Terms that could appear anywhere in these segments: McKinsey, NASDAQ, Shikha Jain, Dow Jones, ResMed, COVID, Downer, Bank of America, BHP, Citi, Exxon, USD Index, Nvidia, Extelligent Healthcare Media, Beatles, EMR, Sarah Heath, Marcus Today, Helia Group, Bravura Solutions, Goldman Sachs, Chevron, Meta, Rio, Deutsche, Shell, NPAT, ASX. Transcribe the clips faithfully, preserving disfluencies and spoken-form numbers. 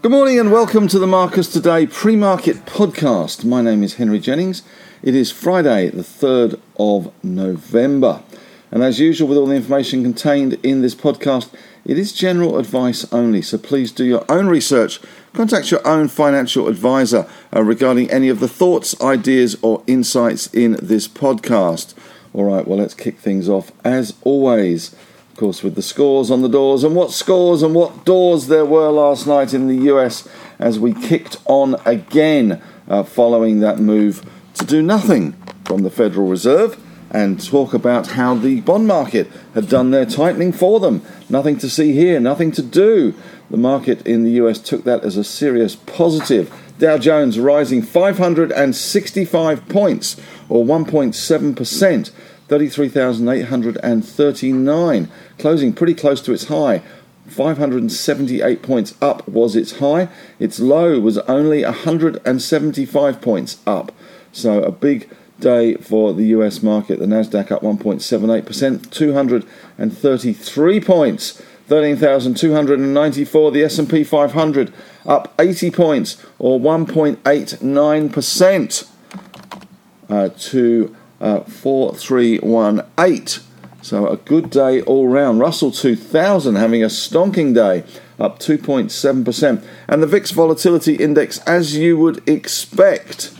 Good morning and welcome to the Marcus Today pre-market podcast. My name is Henry Jennings. It is Friday, the third of November. And as usual, with all the information contained in this podcast, it is general advice only. So please do your own research. Contact your own financial advisor uh, regarding any of the thoughts, ideas, or insights in this podcast. All right, well, let's kick things off as always. Of course, with the scores on the doors, and what scores and what doors there were last night in the U S as we kicked on again uh, following that move to do nothing from the Federal Reserve, and talk about how the bond market had done their tightening for them. Nothing to see here, nothing to do. The market in the U S took that as a serious positive. Dow Jones rising five hundred sixty-five points, or one point seven percent. thirty-three thousand eight hundred thirty-nine, closing pretty close to its high. Five hundred seventy-eight points up was its high. Its low was only one hundred seventy-five points up. So a big day for the U S market. The NASDAQ up one point seven eight percent, two hundred thirty-three points, thirteen thousand two hundred ninety-four. The S and P five hundred up eighty points, or one point eight nine percent, uh, to Uh, four three one eight. So a good day all round. Russell two thousand having a stonking day, up two point seven percent. And the V I X volatility index, as you would expect,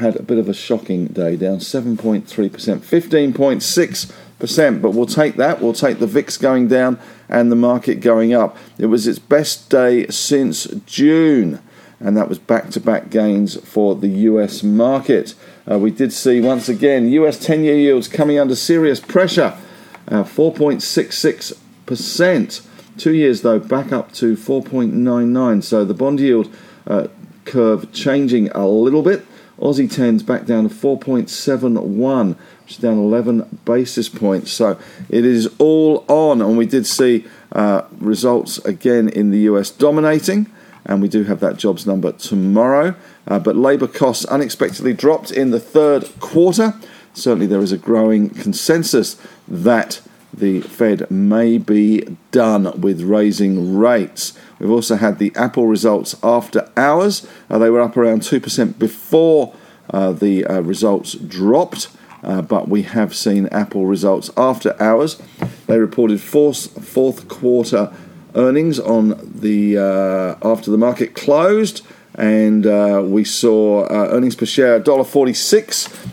had a bit of a shocking day, down seven point three percent, fifteen point six percent. But we'll take that. We'll take the V I X going down and the market going up. It was its best day since June, and that was back-to-back gains for the U S market. Uh, we did see, once again, U S ten-year yields coming under serious pressure, uh, four point six six percent. Two years, though, back up to four point nine nine. So the bond yield uh, curve changing a little bit. Aussie tens back down to four point seven one, which is down eleven basis points. So it is all on, and we did see uh, results, again, in the U S dominating. And we do have that jobs number tomorrow. Uh, but labour costs unexpectedly dropped in the third quarter. Certainly there is a growing consensus that the Fed may be done with raising rates. We've also had the Apple results after hours. Uh, they were up around two percent before uh, the uh, results dropped. Uh, but we have seen Apple results after hours. They reported fourth, fourth quarter earnings on the uh, after the market closed, and uh, we saw uh, earnings per share one dollar forty-six.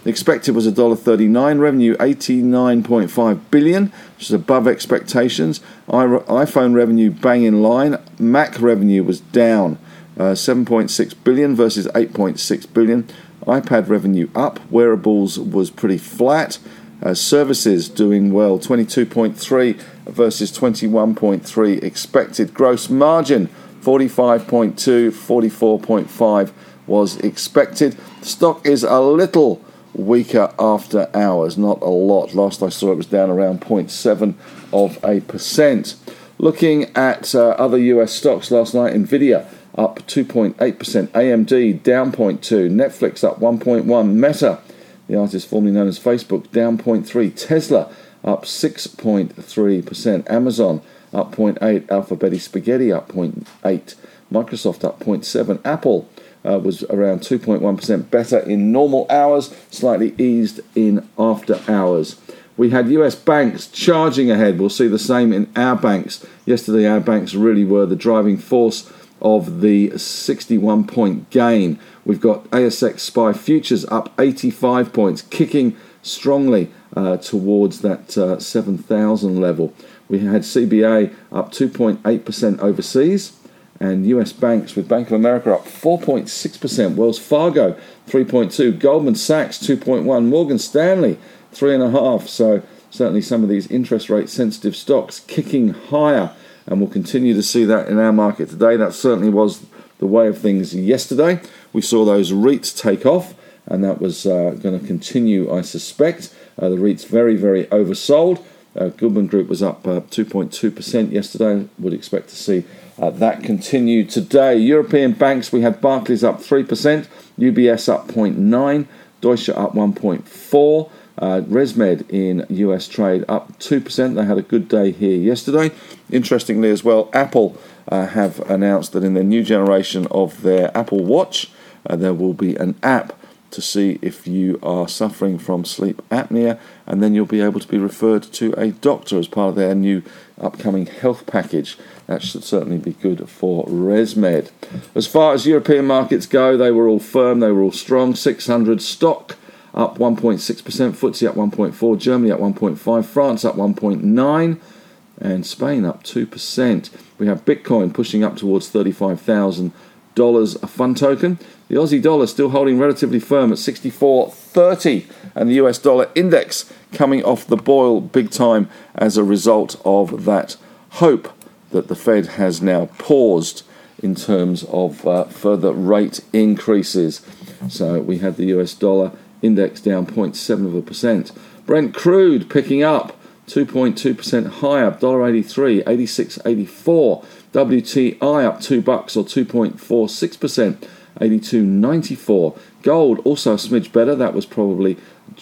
The expected was one dollar thirty-nine. Revenue eighty-nine point five billion, which is above expectations. I- iPhone revenue bang in line. Mac revenue was down uh, seven point six billion versus eight point six billion. iPad revenue up. Wearables was pretty flat. Uh, services doing well, twenty-two point three versus twenty-one point three expected. Gross margin, forty-five point two, forty-four point five was expected. Stock is a little weaker after hours, not a lot. Last I saw it was down around zero point seven of a percent. Looking at uh, other U S stocks last night, Nvidia up two point eight percent, A M D down zero point two percent, Netflix up one point one percent, Meta, the artist formerly known as Facebook, down zero point three percent. Tesla up six point three percent. Amazon up zero point eight percent. Alphabetti Spaghetti up zero point eight percent. Microsoft up zero point seven percent. Apple uh, was around two point one percent better in normal hours, slightly eased in after hours. We had U S banks charging ahead. We'll see the same in our banks. Yesterday, our banks really were the driving force of the sixty-one point gain. We've got A S X S P Y futures up eighty-five points, kicking strongly uh, towards that uh, seven thousand level. We had C B A up two point eight percent overseas, and U S banks with Bank of America up four point six percent, Wells Fargo three point two percent, Goldman Sachs two point one percent, Morgan Stanley three point five percent. So certainly some of these interest rate sensitive stocks kicking higher. And we'll continue to see that in our market today. That certainly was the way of things yesterday. We saw those REITs take off, and that was uh, going to continue, I suspect. Uh, the REITs very, very oversold. Uh, Goodman Group was up uh, two point two percent yesterday. Would expect to see uh, that continue today. European banks, we had Barclays up three percent, U B S up zero point nine percent, Deutsche up one point four percent. Uh, ResMed in U S trade up two percent. They had a good day here yesterday. Interestingly as well, Apple uh, have announced that in their new generation of their Apple Watch, uh, there will be an app to see if you are suffering from sleep apnea, and then you'll be able to be referred to a doctor as part of their new upcoming health package. That should certainly be good for ResMed. As far as European markets go, they were all firm, they were all strong. six hundred stock up one point six percent, F T S E up one point four percent, Germany up one point five percent, France up one point nine percent, and Spain up two percent. We have Bitcoin pushing up towards thirty-five thousand dollars a fun token. The Aussie dollar still holding relatively firm at sixty-four thirty, and the U S dollar index coming off the boil big time as a result of that hope that the Fed has now paused in terms of uh, further rate increases. So we had the U S dollar index down zero point seven percent. Brent crude picking up two point two percent higher, one dollar eighty-three, eighty-six eighty-four. W T I up two bucks or two point four six percent. eighty-two ninety-four. Gold also a smidge better. That was probably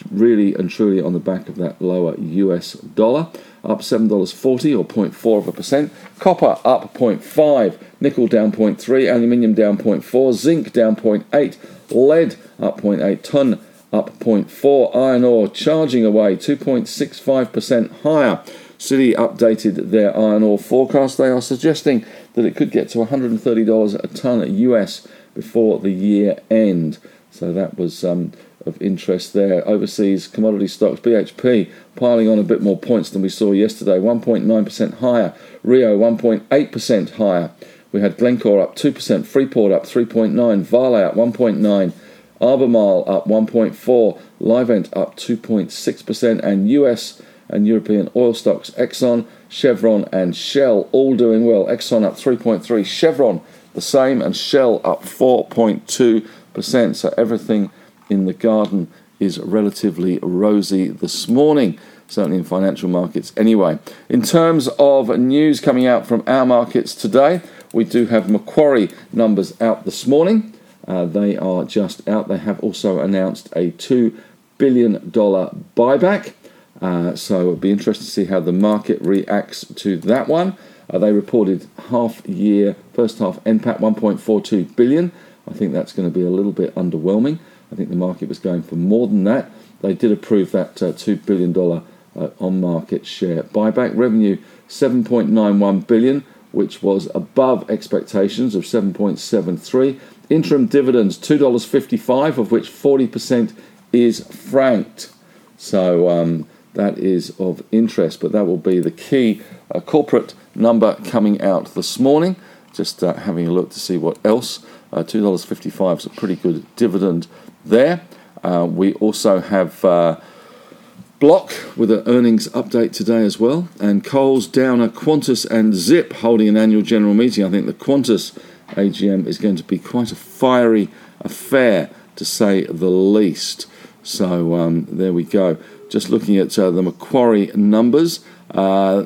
really and truly on the back of that lower U S dollar, up seven dollars forty or zero point four of a percent. Copper up zero point five, nickel down zero point three, aluminium down zero point four, zinc down zero point eight, lead up zero point eight, ton up zero point four, iron ore charging away two point six five percent higher. Citi updated their iron ore forecast. They are suggesting that it could get to one hundred thirty dollars a ton U S before the year end. So that was um, of interest there. Overseas commodity stocks, B H P piling on a bit more points than we saw yesterday, one point nine percent higher, Rio one point eight percent higher. We had Glencore up two percent, Freeport up three point nine percent, Vale up one point nine percent, Albemarle up one point four percent, Livent up two point six percent, and U S and European oil stocks, Exxon, Chevron and Shell all doing well. Exxon up three point three percent, Chevron the same, and Shell up four point two percent. So everything in the garden is relatively rosy this morning, certainly in financial markets anyway. In terms of news coming out from our markets today, we do have Macquarie numbers out this morning. Uh, they are just out. They have also announced a two billion dollars buyback. Uh, so it'll be interesting to see how the market reacts to that one. Uh, they reported half year, first half N P A T one point four two billion. I think that's going to be a little bit underwhelming. I think the market was going for more than that. They did approve that uh, two billion dollars uh, on-market share buyback. Revenue seven point nine one billion dollars, which was above expectations of seven point seven three. Interim dividends two dollars fifty-five, of which forty percent is franked. So um, that is of interest, but that will be the key uh, corporate number coming out this morning. Just uh, having a look to see what else. Uh, two dollars fifty-five is a pretty good dividend there. Uh, we also have uh, Block with an earnings update today as well. And Coles, Downer, Qantas and Zip holding an annual general meeting. I think the Qantas A G M is going to be quite a fiery affair, to say the least. So um, there we go. Just looking at uh, the Macquarie numbers. Uh,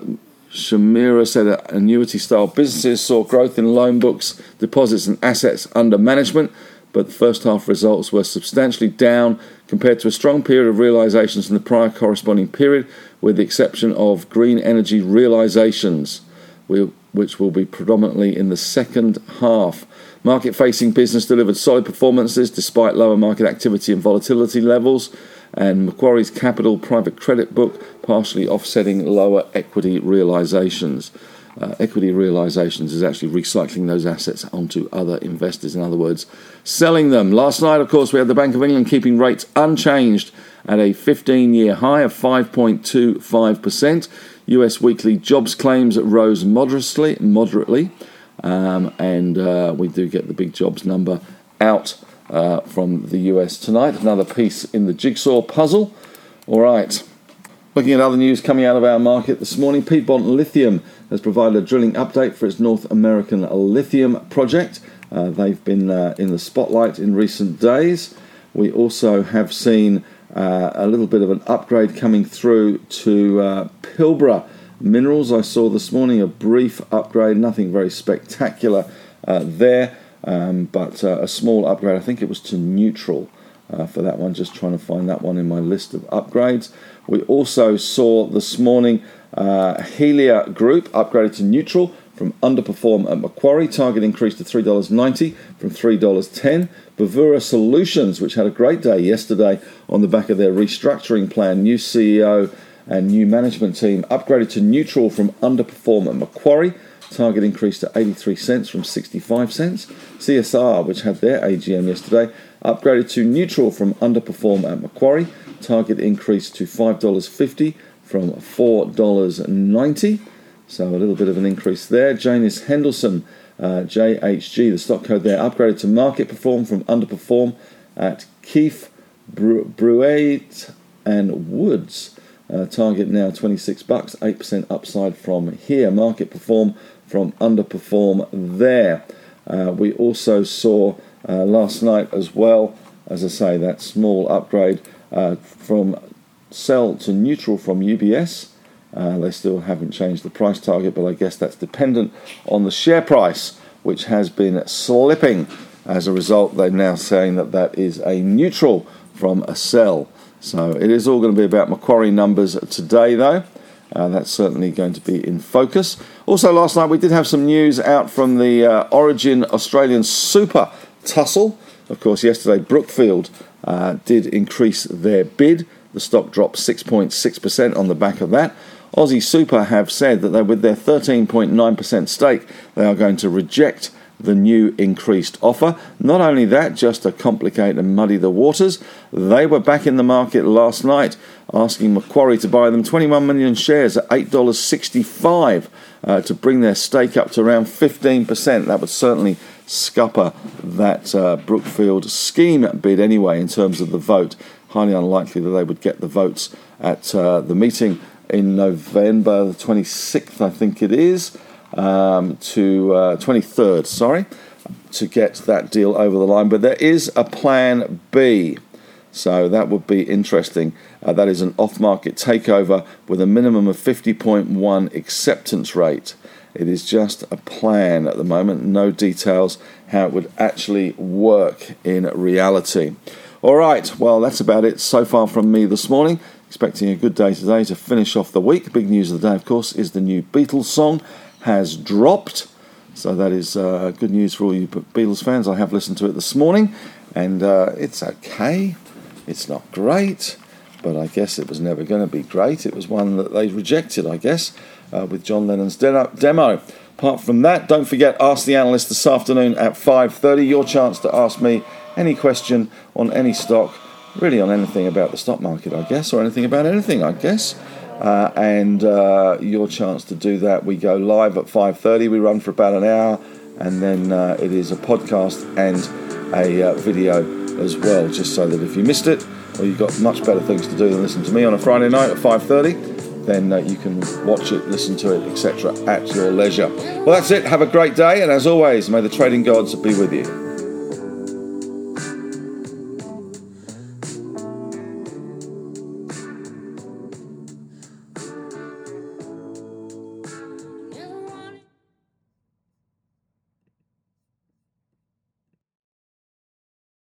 Shamira said that annuity-style businesses saw growth in loan books, deposits and assets under management, but the first half results were substantially down compared to a strong period of realisations in the prior corresponding period, with the exception of green energy realisations, which will be predominantly in the second half. Market-facing business delivered solid performances despite lower market activity and volatility levels, and Macquarie's Capital private credit book partially offsetting lower equity realisations. Uh, equity realisations is actually recycling those assets onto other investors, in other words, selling them. Last night, of course, we had the Bank of England keeping rates unchanged at a fifteen-year high of five point two five percent. U S weekly jobs claims rose moderately, moderately. Um, and uh, we do get the big jobs number out Uh, from the U S tonight, another piece in the jigsaw puzzle. All right, looking at other news coming out of our market this morning, Piedmont Lithium has provided a drilling update for its North American lithium project. Uh, they've been uh, in the spotlight in recent days. We also have seen uh, a little bit of an upgrade coming through to uh, Pilbara Minerals. I saw this morning a brief upgrade, nothing very spectacular uh, there. Um, but uh, a small upgrade, I think it was to neutral, uh, for that one. Just trying to find that one in my list of upgrades. We also saw this morning uh, Helia Group upgraded to neutral from underperform at Macquarie. Target increased to three dollars ninety from three dollars ten. Bravura Solutions, which had a great day yesterday on the back of their restructuring plan, new C E O and new management team, upgraded to neutral from underperform at Macquarie. Target increased to eighty-three cents from sixty-five cents. C S R, which had their A G M yesterday, upgraded to neutral from underperform at Macquarie. Target increased to five dollars fifty from four dollars ninety. So a little bit of an increase there. Janus Henderson, uh, J H G, the stock code there, upgraded to market perform from underperform at Keefe, Bru- Bruet and Woods. Uh, target now twenty-six bucks, eight percent upside from here. Market perform from underperform there. Uh, we also saw uh, last night as well, as I say, that small upgrade uh, from sell to neutral from U B S. Uh, they still haven't changed the price target, but I guess that's dependent on the share price, which has been slipping. As a result, they're now saying that that is a neutral from a sell. So it is all going to be about Macquarie numbers today, though. Uh, that's certainly going to be in focus. Also, last night we did have some news out from the uh, Origin Australian Super tussle. Of course, yesterday Brookfield uh, did increase their bid. The stock dropped six point six percent on the back of that. Aussie Super have said that they, with their thirteen point nine percent stake, they are going to reject the new increased offer. Not only that, just to complicate and muddy the waters, they were back in the market last night asking Macquarie to buy them twenty-one million shares at eight dollars sixty-five uh, to bring their stake up to around fifteen percent. That would certainly scupper that uh, Brookfield scheme bid anyway in terms of the vote. Highly unlikely that they would get the votes at uh, the meeting in November the twenty-sixth, I think it is. Um, to uh, twenty-third, sorry, to get that deal over the line. But there is a plan B, so that would be interesting. Uh, that is an off-market takeover with a minimum of fifty point one acceptance rate. It is just a plan at the moment, no details how it would actually work in reality. All right, well, that's about it so far from me this morning. Expecting a good day today to finish off the week. Big news of the day, of course, is the new Beatles song has dropped, so that is uh, good news for all you Beatles fans. I have listened to it this morning, and uh, it's okay. It's not great, but I guess it was never going to be great. It was one that they rejected, I guess, uh, with John Lennon's de- demo. Apart from that, don't forget, Ask the Analyst this afternoon at five thirty. Your chance to ask me any question on any stock, really on anything about the stock market, I guess, or anything about anything, I guess. Uh, and uh, your chance to do that. We go live at five thirty. We run for about an hour, and then uh, it is a podcast and a uh, video as well, just so that if you missed it or you've got much better things to do than listen to me on a Friday night at five thirty, then uh, you can watch it, listen to it, et cetera at your leisure. Well, that's it. Have a great day, and as always, may the trading gods be with you.